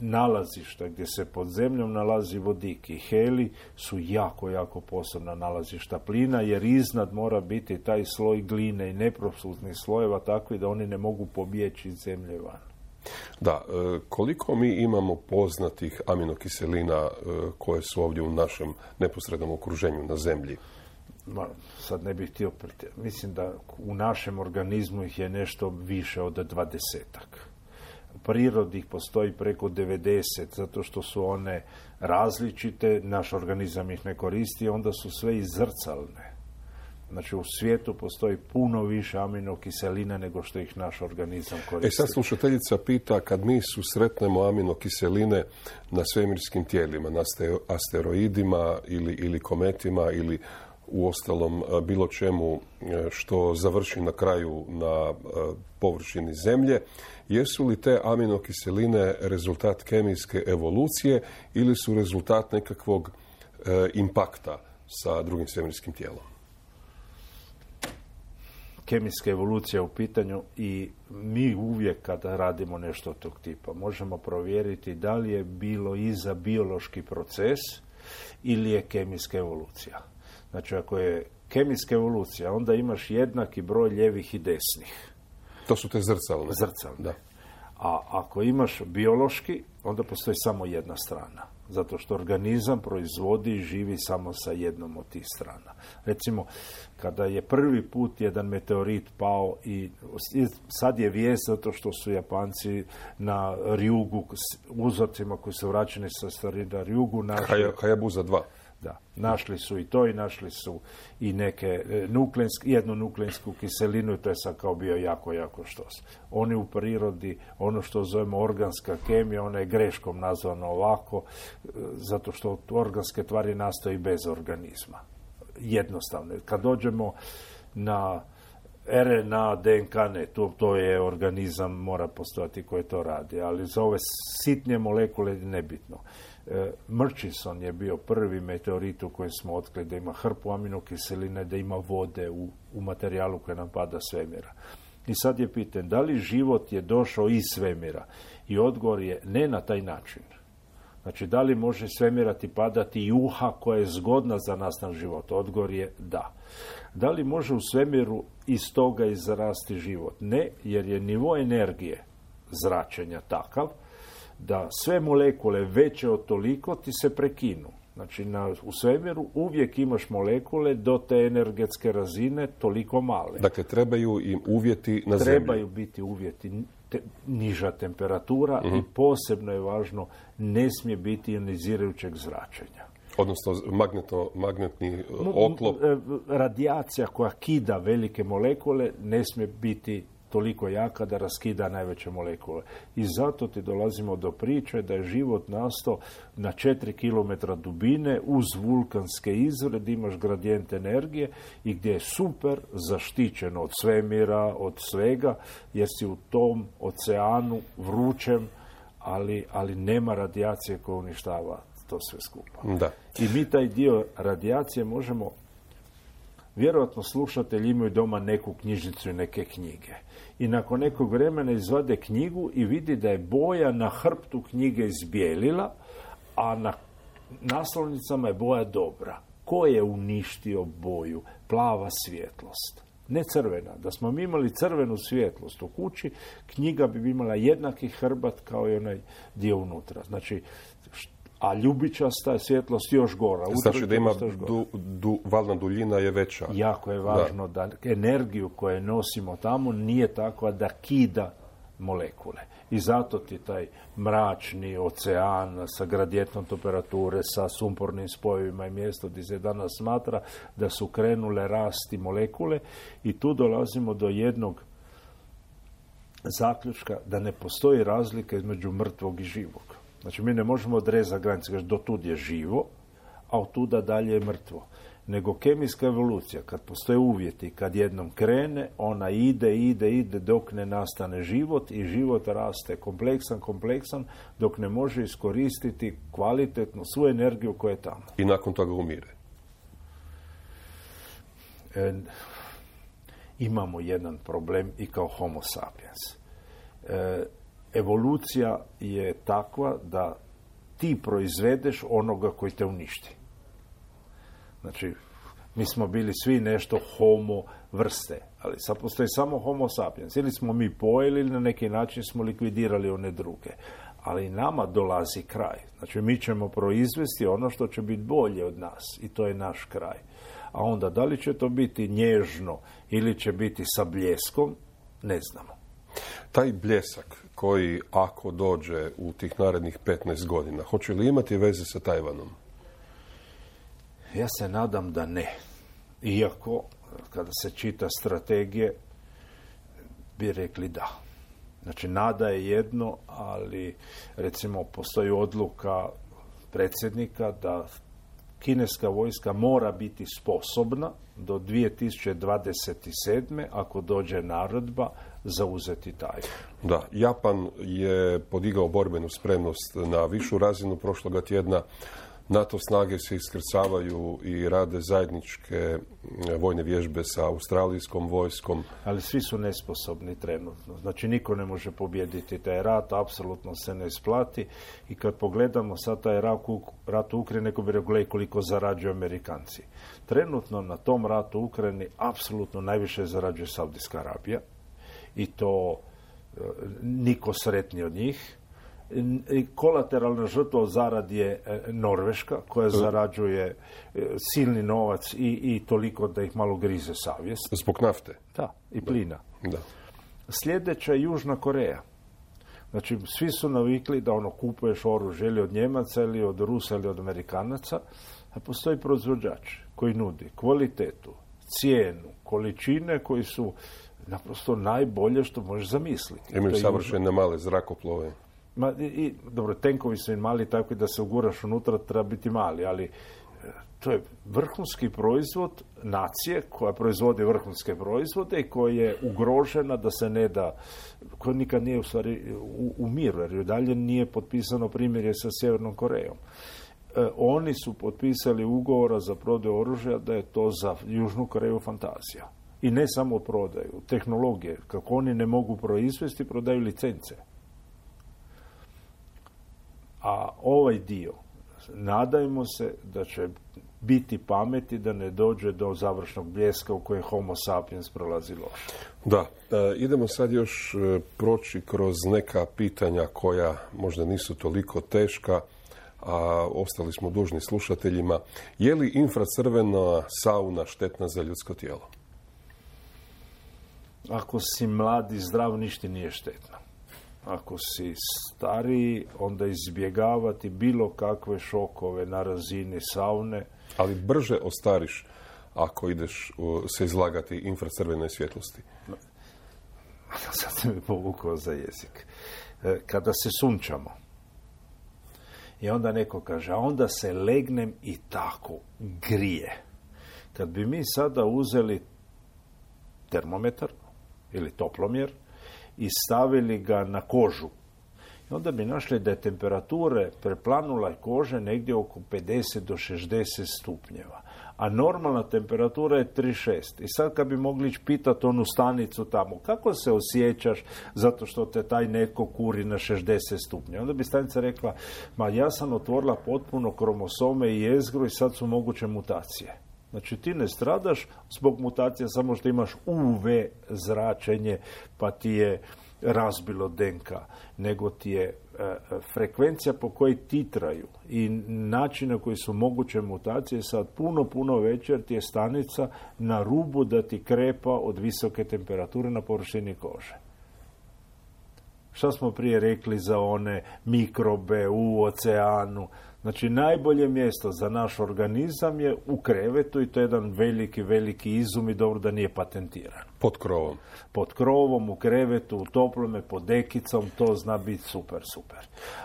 Nalazišta gdje se pod zemljom nalazi vodik i heli su jako, jako posebna nalazišta plina, jer iznad mora biti taj sloj gline i neprosutnih slojeva takvi da oni ne mogu pobjeći iz zemlje van. Da, koliko mi imamo poznatih aminokiselina koje su ovdje u našem neposrednom okruženju na zemlji? Sad ne bih htio pretjerati. Mislim da u našem organizmu ih je nešto više od dvadesetak. Prirodi ih postoji preko devedeset, zato što su one različite, naš organizam ih ne koristi, onda su sve izrcalne. Znači, u svijetu postoji puno više aminokiselina nego što ih naš organizam koristi. E sad slušateljica pita, kad mi susretnemo aminokiseline na svemirskim tijelima, na asteroidima ili, ili kometima ili u ostalom bilo čemu što završi na kraju na površini zemlje, jesu li te aminokiseline rezultat kemijske evolucije ili su rezultat nekakvog e, impakta sa drugim svemirskim tijelom? Kemijska evolucija u pitanju i mi uvijek kada radimo nešto tog tipa možemo provjeriti da li je bilo iza biološki proces ili je kemijska evolucija. Znači, ako je kemijska evolucija, onda imaš jednaki broj ljevih i desnih. To su te zrcalne. Zrcalne. Da. A ako imaš biološki, onda postoji samo jedna strana. Zato što organizam proizvodi i živi samo sa jednom od tih strana. Recimo, kada je prvi put jedan meteorit pao i sad je vijest zato što su Japanci na Ryugu, uzorcima koji su vraćeni sa starina Ryugu... Našli... Hayabusa dva. Da, našli su i to i našli su i neke nukleinske, jednu nukleinsku kiselinu i to je sad kao bio jako, jako štos. Oni u prirodi, ono što zovemo organska kemija, ona je greškom nazvana ovako, zato što organske tvari nastoji bez organizma. Jednostavno. Kad dođemo na R N A, D N K, ne, to, to je organizam, mora postojati koji to radi, ali za ove sitnije molekule nebitno. Murchison je bio prvi meteorit u kojem smo otkrili da ima hrpu aminokiseline, da ima vode u, u materijalu koji nam pada svemira. I sad je pitanje, da li život je došao iz svemira? I odgovor je ne na taj način. Znači, da li može svemirati padati juha koja je zgodna za nas na život? Odgovor je da. Da li može u svemiru iz toga izrasti život? Ne, jer je nivo energije zračenja takav da sve molekule veće od toliko ti se prekinu. Znači, na, u svemiru uvijek imaš molekule do te energetske razine toliko male. Dakle, trebaju im uvjeti na zemlji. Trebaju biti uvjeti, te, niža temperatura mm-hmm. i posebno je važno, ne smije biti ionizirajućeg zračenja. Odnosno, magnetno, magnetni oklop. Radijacija koja kida velike molekule ne smije biti toliko jaka da raskida najveće molekule. I zato ti dolazimo do priče da je život nastao na četiri kilometra dubine uz vulkanske izrede, imaš gradijent energije i gdje je super zaštićen od svemira, od svega, jer si u tom oceanu vrućem, ali, ali nema radijacije koja uništava to sve skupa. Da. I mi taj dio radijacije možemo Vjerojatno slušatelji imaju doma neku knjižnicu i neke knjige. I nakon nekog vremena izvade knjigu i vidi da je boja na hrptu knjige izbijelila, a na naslovnicama je boja dobra. Ko je uništio boju? Plava svjetlost. Ne crvena. Da smo mi imali crvenu svjetlost u kući, knjiga bi imala jednaki hrbat kao i onaj dio unutra. Znači, a ljubičasta je svjetlost još gora. Znači da ima du, du, valna duljina je veća. Jako je važno da. da energiju koju nosimo tamo nije takva da kida molekule. I zato ti taj mračni ocean sa gradijentom temperature, sa sumpornim spojevima i mjesto gdje se danas smatra da su krenule rasti molekule, i tu dolazimo do jednog zaključka da ne postoji razlika između mrtvog i živog. Znači, mi ne možemo odrezati granice, do tud je živo, a od tuda dalje je mrtvo. Nego kemijska evolucija, kad postoje uvjeti, kad jednom krene, ona ide, ide, ide dok ne nastane život, i život raste kompleksan, kompleksan, dok ne može iskoristiti kvalitetno svu energiju koja je tamo. I nakon toga umire. E, imamo jedan problem i kao homo sapiens. E, Evolucija je takva da ti proizvedeš onoga koji te uništi. Znači, mi smo bili svi nešto homo vrste, ali sad postoji samo homo sapiens. Ili smo mi pojeli ili na neki način smo likvidirali one druge. Ali nama dolazi kraj. Znači, mi ćemo proizvesti ono što će biti bolje od nas i to je naš kraj. A onda, da li će to biti nježno ili će biti sa bljeskom, ne znamo. Taj bljesak koji ako dođe u tih narednih petnaest godina, hoće li imati veze sa Tajvanom? Ja se nadam da ne. Iako, kada se čita strategije, bi rekli da. Znači, nada je jedno, ali recimo postoji odluka predsjednika da kineska vojska mora biti sposobna do dvije tisuće dvadeset sedme ako dođe naredba zauzeti Tajvan. Da, Japan je podigao borbenu spremnost na višu razinu. Prošloga tjedna NATO snage se iskrcavaju i rade zajedničke vojne vježbe sa australijskom vojskom. Ali svi su nesposobni trenutno. Znači, niko ne može pobijediti taj rat, apsolutno se ne isplati. I kad pogledamo sad taj rat u Ukrajini, neko bi rekao koliko zarađuju Amerikanci. Trenutno na tom ratu u Ukrajini apsolutno najviše zarađuje Saudijska Arabija. I to niko sretniji od njih. Kolateralna žrtva zarad je Norveška, koja zarađuje silni novac i, i toliko da ih malo grize savjest. Zbog nafte. Da, i plina. Da. Sljedeća je Južna Koreja. Znači, svi su navikli da ono kupuješ oružje ili od Njemaca, ili od Rusa, ili od Amerikanaca, a postoji proizvođač koji nudi kvalitetu, cijenu, količine koji su naprosto najbolje što možeš zamisliti. Imaju savršene južno... male zrakoplove. Ma, i, i, dobro, tenkovi su im mali, tako da se uguraš unutra, treba biti mali, ali to je vrhunski proizvod nacije koja proizvodi vrhunske proizvode i koja je ugrožena da se ne da, koja nikad nije u stvari u, u miru, jer dalje nije potpisano primirje sa Sjevernom Korejom. E, oni su potpisali ugovora za prodaju oružja da je to za Južnu Koreju fantazija. I ne samo prodaju, tehnologije, kako oni ne mogu proizvesti, prodaju licence. A ovaj dio, nadajmo se da će biti pameti da ne dođe do završnog bljeska u kojem homo sapiens prolazi loš. Da, e, idemo sad još proći kroz neka pitanja koja možda nisu toliko teška, a ostali smo dužni slušateljima. Je li infracrvena sauna štetna za ljudsko tijelo? Ako si mlad i zdrav, ništa nije štetno. Ako si stariji, onda izbjegavati bilo kakve šokove na razini saune. Ali brže ostariš ako ideš se izlagati infracrvenoj svjetlosti. Sad se mi povukao za jezik. Kada se sunčamo, i onda neko kaže, a onda se legnem i tako grije. Kad bi mi sada uzeli termometar ili toplomjer i stavili ga na kožu onda bi našli da je temperature preplanula kože negdje oko pedeset do šezdeset stupnjeva. A normalna temperatura je trideset šest. I sad kad bi mogli ići pitati onu stanicu tamo, kako se osjećaš zato što te taj neko kuri na šezdeset stupnja? Onda bi stanica rekla, ma ja sam otvorila potpuno kromosome i jezgru i sad su moguće mutacije. Znači ti ne stradaš zbog mutacija, samo što imaš U V zračenje pa ti je razbilo D N K, nego ti je e, frekvencija po kojoj titraju i načina koji su moguće mutacije sad puno, puno veća, jer ti je stanica na rubu da ti krepa od visoke temperature na površini kože. Šta smo prije rekli za one mikrobe u oceanu? Znači, najbolje mjesto za naš organizam je u krevetu i to je jedan veliki, veliki izum i dobro da nije patentiran. Pod krovom. Pod krovom, u krevetu, u toplome, pod dekicom, to zna biti super, super.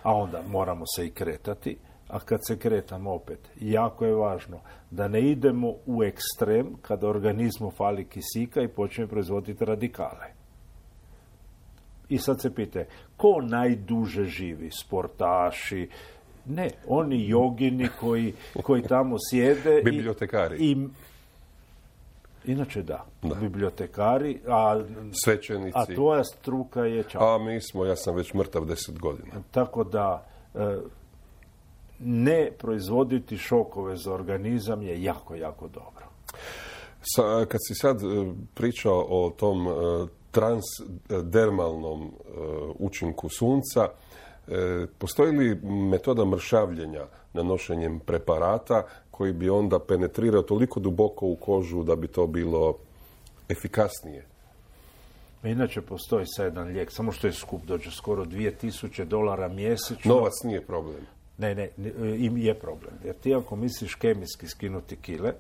A onda moramo se i kretati, a kad se kretamo opet, jako je važno da ne idemo u ekstrem kada organizmu fali kisika i počne proizvoditi radikale. I sad se pite, ko najduže živi? Sportaši? Ne, oni jogini koji, koji tamo sjede. Bibliotekari. I, i, inače da, da, bibliotekari, a, svećenici. A tvoja struka je čak. A mi smo, ja sam već mrtav deset godina. Tako da ne proizvoditi šokove za organizam je jako, jako dobro. Sa, kad si sad pričao o tom transdermalnom učinku sunca, postoji li metoda mršavljenja nanošenjem preparata koji bi onda penetrirao toliko duboko u kožu da bi to bilo efikasnije? Inače postoji sad jedan lijek, samo što je skup, dođe skoro dvije tisuće dolara mjesečno. Novac nije problem. Ne, ne, im je problem. Jer ti ako misliš kemijski skinuti kile,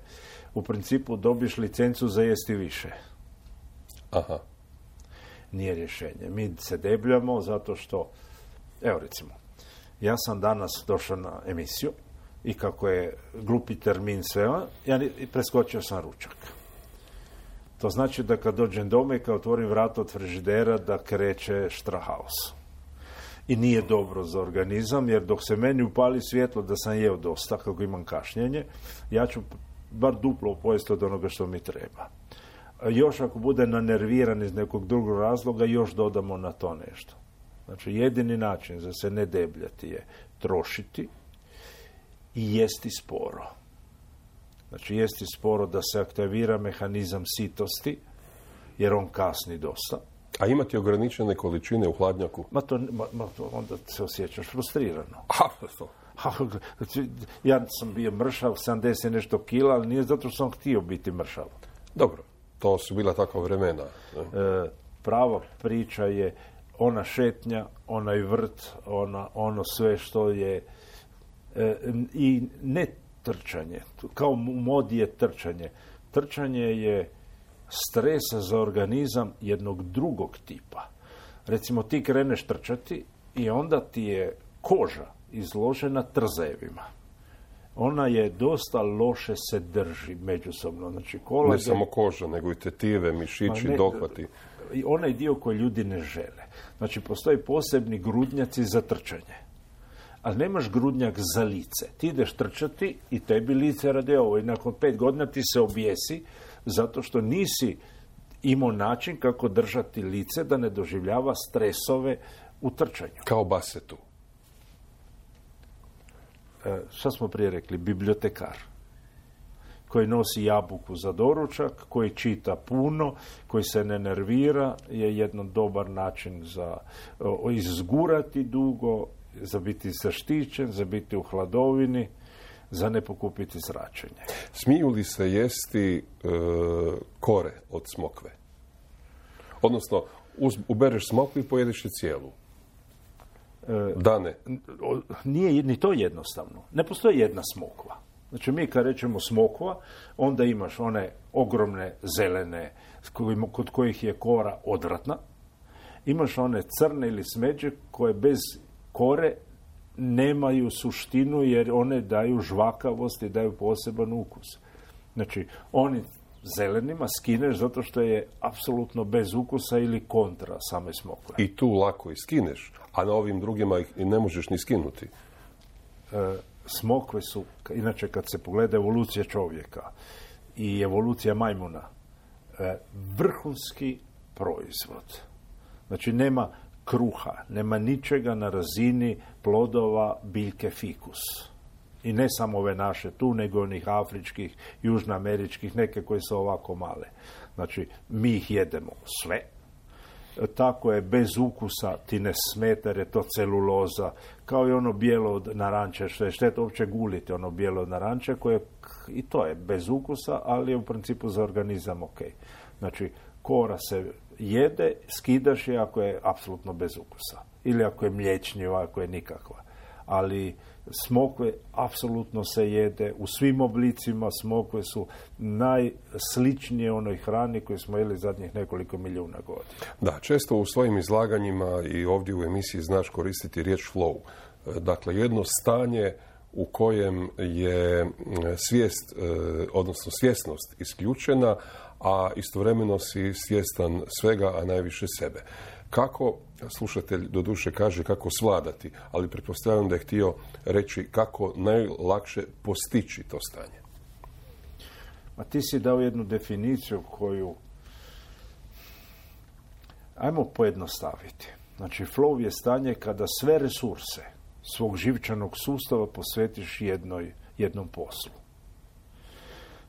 u principu dobiš licencu za jesti više. Aha. Nije rješenje. Mi se debljamo zato što, evo recimo, ja sam danas došao na emisiju i kako je glupi termin svema, ja preskočio sam ručak. To znači da kad dođem doma i kad otvorim vrat od frižidera da kreće štrahaos. I nije dobro za organizam, jer dok se meni upali svjetlo da sam jeo dosta, kako imam kašnjenje, ja ću bar duplo pojesti od onoga što mi treba. Još ako bude nanerviran iz nekog drugog razloga, još dodamo na to nešto. Znači, jedini način za se ne debljati je trošiti i jesti sporo. Znači, jesti sporo da se aktivira mehanizam sitosti, jer on kasni dosta. A imati ograničene količine u hladnjaku? Ma to, ma, ma to onda se osjećaš frustrirano. Aha, to. Ja sam bio mršav, sedamdeset nešto kila, ali nije zato što sam htio biti mršav. Dobro, to su bila takva vremena. E, prava priča je ona šetnja, onaj vrt, ona, ono sve što je e, i ne trčanje, kao u modi je trčanje. Trčanje je stres za organizam jednog drugog tipa. Recimo ti kreneš trčati i onda ti je koža izložena trzajevima. Ona je dosta loše se drži međusobno. Znači, kolagen, ne samo koža, nego i tetive, mišići, ne, dohvati. I onaj dio koji ljudi ne žele. Znači, postoji posebni grudnjaci za trčanje. Ali nemaš grudnjak za lice. Ti ideš trčati i tebi lice radi ovo. I nakon pet godina ti se objesi zato što nisi imao način kako držati lice da ne doživljava stresove u trčanju. Kao basetu. E, šta smo prije rekli? Bibliotekar koji nosi jabuku za doručak, koji čita puno, koji se ne nervira, je jedan dobar način za o, izgurati dugo, za biti zaštićen, za biti u hladovini, za ne pokupiti zračenje. Smiju li se jesti e, kore od smokve? Odnosno, uz, ubereš smokvu i pojediš je cijelu. E, da ne? Nije ni to jednostavno. Ne postoji jedna smokva. Znači, mi kad rečemo smokva, onda imaš one ogromne zelene, kod kojih je kora odvratna. Imaš one crne ili smeđe koje bez kore nemaju suštinu jer one daju žvakavost i daju poseban ukus. Znači, oni zelenima skineš zato što je apsolutno bez ukusa ili kontra same smokve. I tu lako i skineš, a na ovim drugima ih ne možeš ni skinuti. E, smokve su, inače kad se pogleda evolucija čovjeka i evolucija majmuna, e, vrhunski proizvod. Znači nema kruha, nema ničega na razini plodova biljke fikus. I ne samo ove naše tu, nego onih afričkih, južnoameričkih, neke koje su ovako male. Znači, mi ih jedemo sve. Tako je, bez ukusa, ti ne smeta, jer je to celuloza. Kao i ono bijelo od naranče, što je šteta uopće guliti, ono bijelo od naranče, koje i to je bez ukusa, ali je u principu za organizam ok. Znači, kora se jede, skidaš je ako je apsolutno bez ukusa. Ili ako je mliječnjiva, ako je nikakva. Ali smokve apsolutno se jede u svim oblicima, smokve su najsličnije onoj hrani koju smo jeli zadnjih nekoliko milijuna godina. Da, često u svojim izlaganjima i ovdje u emisiji znaš koristiti riječ flow. Dakle, jedno stanje u kojem je svijest, odnosno svjesnost isključena, a istovremeno si svjestan svega, a najviše sebe. Kako, slušatelj doduše kaže kako svladati, ali pretpostavljam da je htio reći kako najlakše postići to stanje. A ti si dao jednu definiciju koju ajmo pojednostaviti. Znači, flow je stanje kada sve resurse svog živčanog sustava posvetiš jednoj, jednom poslu.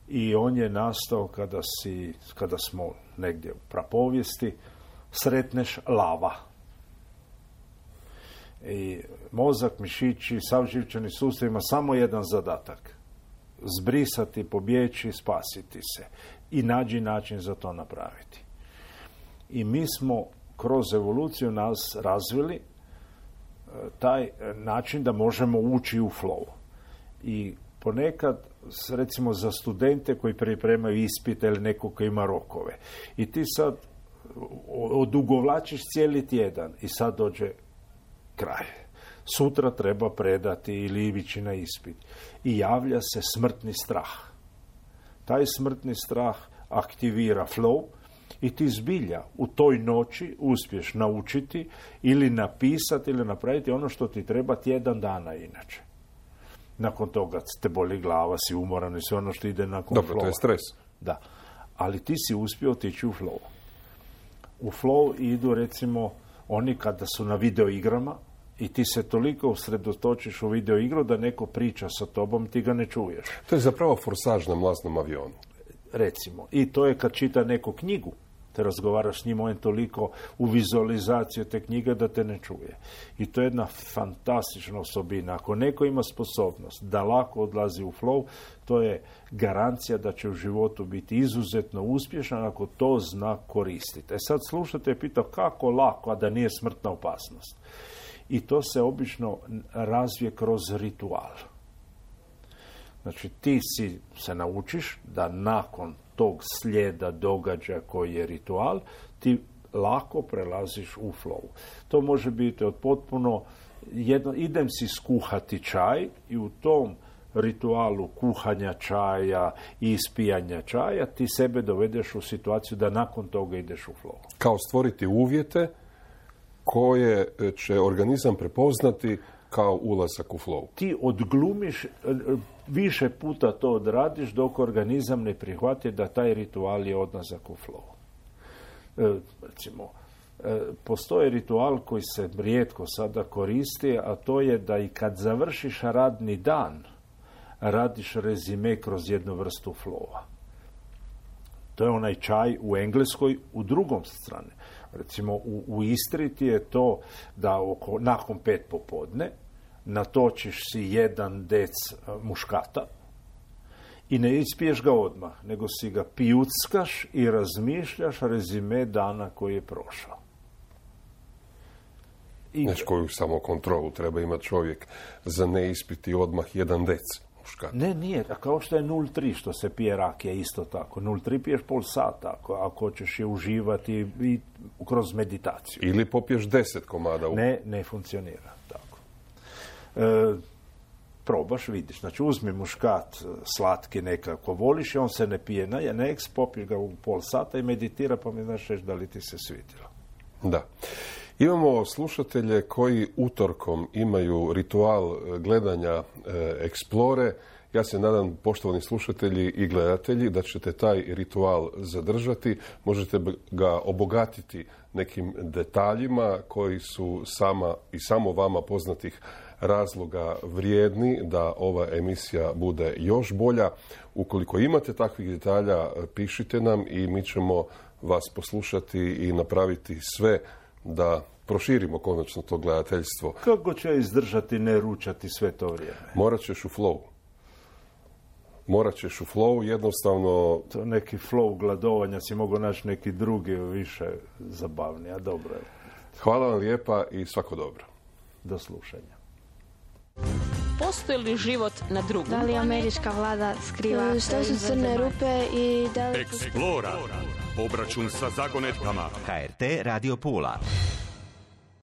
I on je nastao kada, si, kada smo negdje u prapovijesti sretneš lava. I mozak, mišići, sav živčani sustav ima samo jedan zadatak. Zbrisati, pobjeći, spasiti se. I nađi način za to napraviti. I mi smo kroz evoluciju nas razvili taj način da možemo ući u flow. I ponekad, recimo za studente koji pripremaju ispite ili neko koji ima rokove. I ti sad odugovlačiš cijeli tjedan i sad dođe kraj. Sutra treba predati ili ići na ispit. I javlja se smrtni strah. Taj smrtni strah aktivira flow i ti zbilja u toj noći uspješ naučiti ili napisati ili napraviti ono što ti treba tjedan dana inače. Nakon toga te boli glava, si umoran i sve ono što ide nakon flowa. Dobro, flowa. To je stres. Da, ali ti si uspio otići u flow. U flow idu, recimo, oni kada su na videoigrama i ti se toliko usredotočiš u videoigru da neko priča sa tobom, ti ga ne čuješ. To je zapravo forsaž na mlaznom avionu. Recimo. I to je kad čita neku knjigu, te razgovaraš s njim, on je toliko u vizualizaciju te knjige da te ne čuje. I to je jedna fantastična osobina. Ako neko ima sposobnost da lako odlazi u flow, to je garancija da će u životu biti izuzetno uspješan ako to zna koristiti. E sad slušate je pitao kako lako, a da nije smrtna opasnost. I to se obično razvije kroz ritual. Znači ti si se naučiš da nakon tog slijeda događaja koji je ritual, ti lako prelaziš u flow. To može biti od potpuno, jedno, idem si skuhati čaj i u tom ritualu kuhanja čaja i ispijanja čaja ti sebe dovedeš u situaciju da nakon toga ideš u flow. Kao stvoriti uvjete koje će organizam prepoznati kao ulazak u flow. Ti odglumiš, više puta to odradiš dok organizam ne prihvati da taj ritual je odlazak u flow. E, recimo, e, postoji ritual koji se rijetko sada koristi, a to je da i kad završiš radni dan, radiš rezime kroz jednu vrstu flowa. To je onaj čaj u Engleskoj u drugom strani. Recimo, u, u Istri ti je to da oko, nakon pet popodne natočiš si jedan dec muškata i ne ispiješ ga odmah, nego si ga pijuckaš i razmišljaš rezime dana koji je prošao. I znači koju samo kontrolu treba imati čovjek za ne ispiti odmah jedan dec muškata. Ne, nije. A kao što je nula tri što se pije rakija, isto tako. nula tri piješ pol sata ako, ako hoćeš je uživati i kroz meditaciju. Ili popiješ deset komada. U... Ne, ne funkcionira. E, probaš, vidiš. Znači, uzmi muškat slatki nekako voliš i on se ne pije na Janex, popiš ga u pol sata i meditira, pa mi znaš da li ti se svidilo. Da. Imamo slušatelje koji utorkom imaju ritual gledanja Explore. Ja se nadam, poštovani slušatelji i gledatelji, da ćete taj ritual zadržati. Možete ga obogatiti nekim detaljima koji su sama i samo vama poznatih razloga vrijedni da ova emisija bude još bolja. Ukoliko imate takvih detalja, pišite nam i mi ćemo vas poslušati i napraviti sve da proširimo konačno to gledateljstvo. Kako će izdržati ne ručati sve to vrijeme? Morat ćeš u flow. Morat ćeš u flow, jednostavno... To neki flow gladovanja, si mogu naći neki drugi više zabavni, a dobro je. Hvala vam lijepa i svako dobro. Do slušanja. Postoji li život na drugom? Da li američka vlada skriva... Što su crne rupe i... Da li... Explora. Obračun sa zagonetkama. ha er te Radio Pula.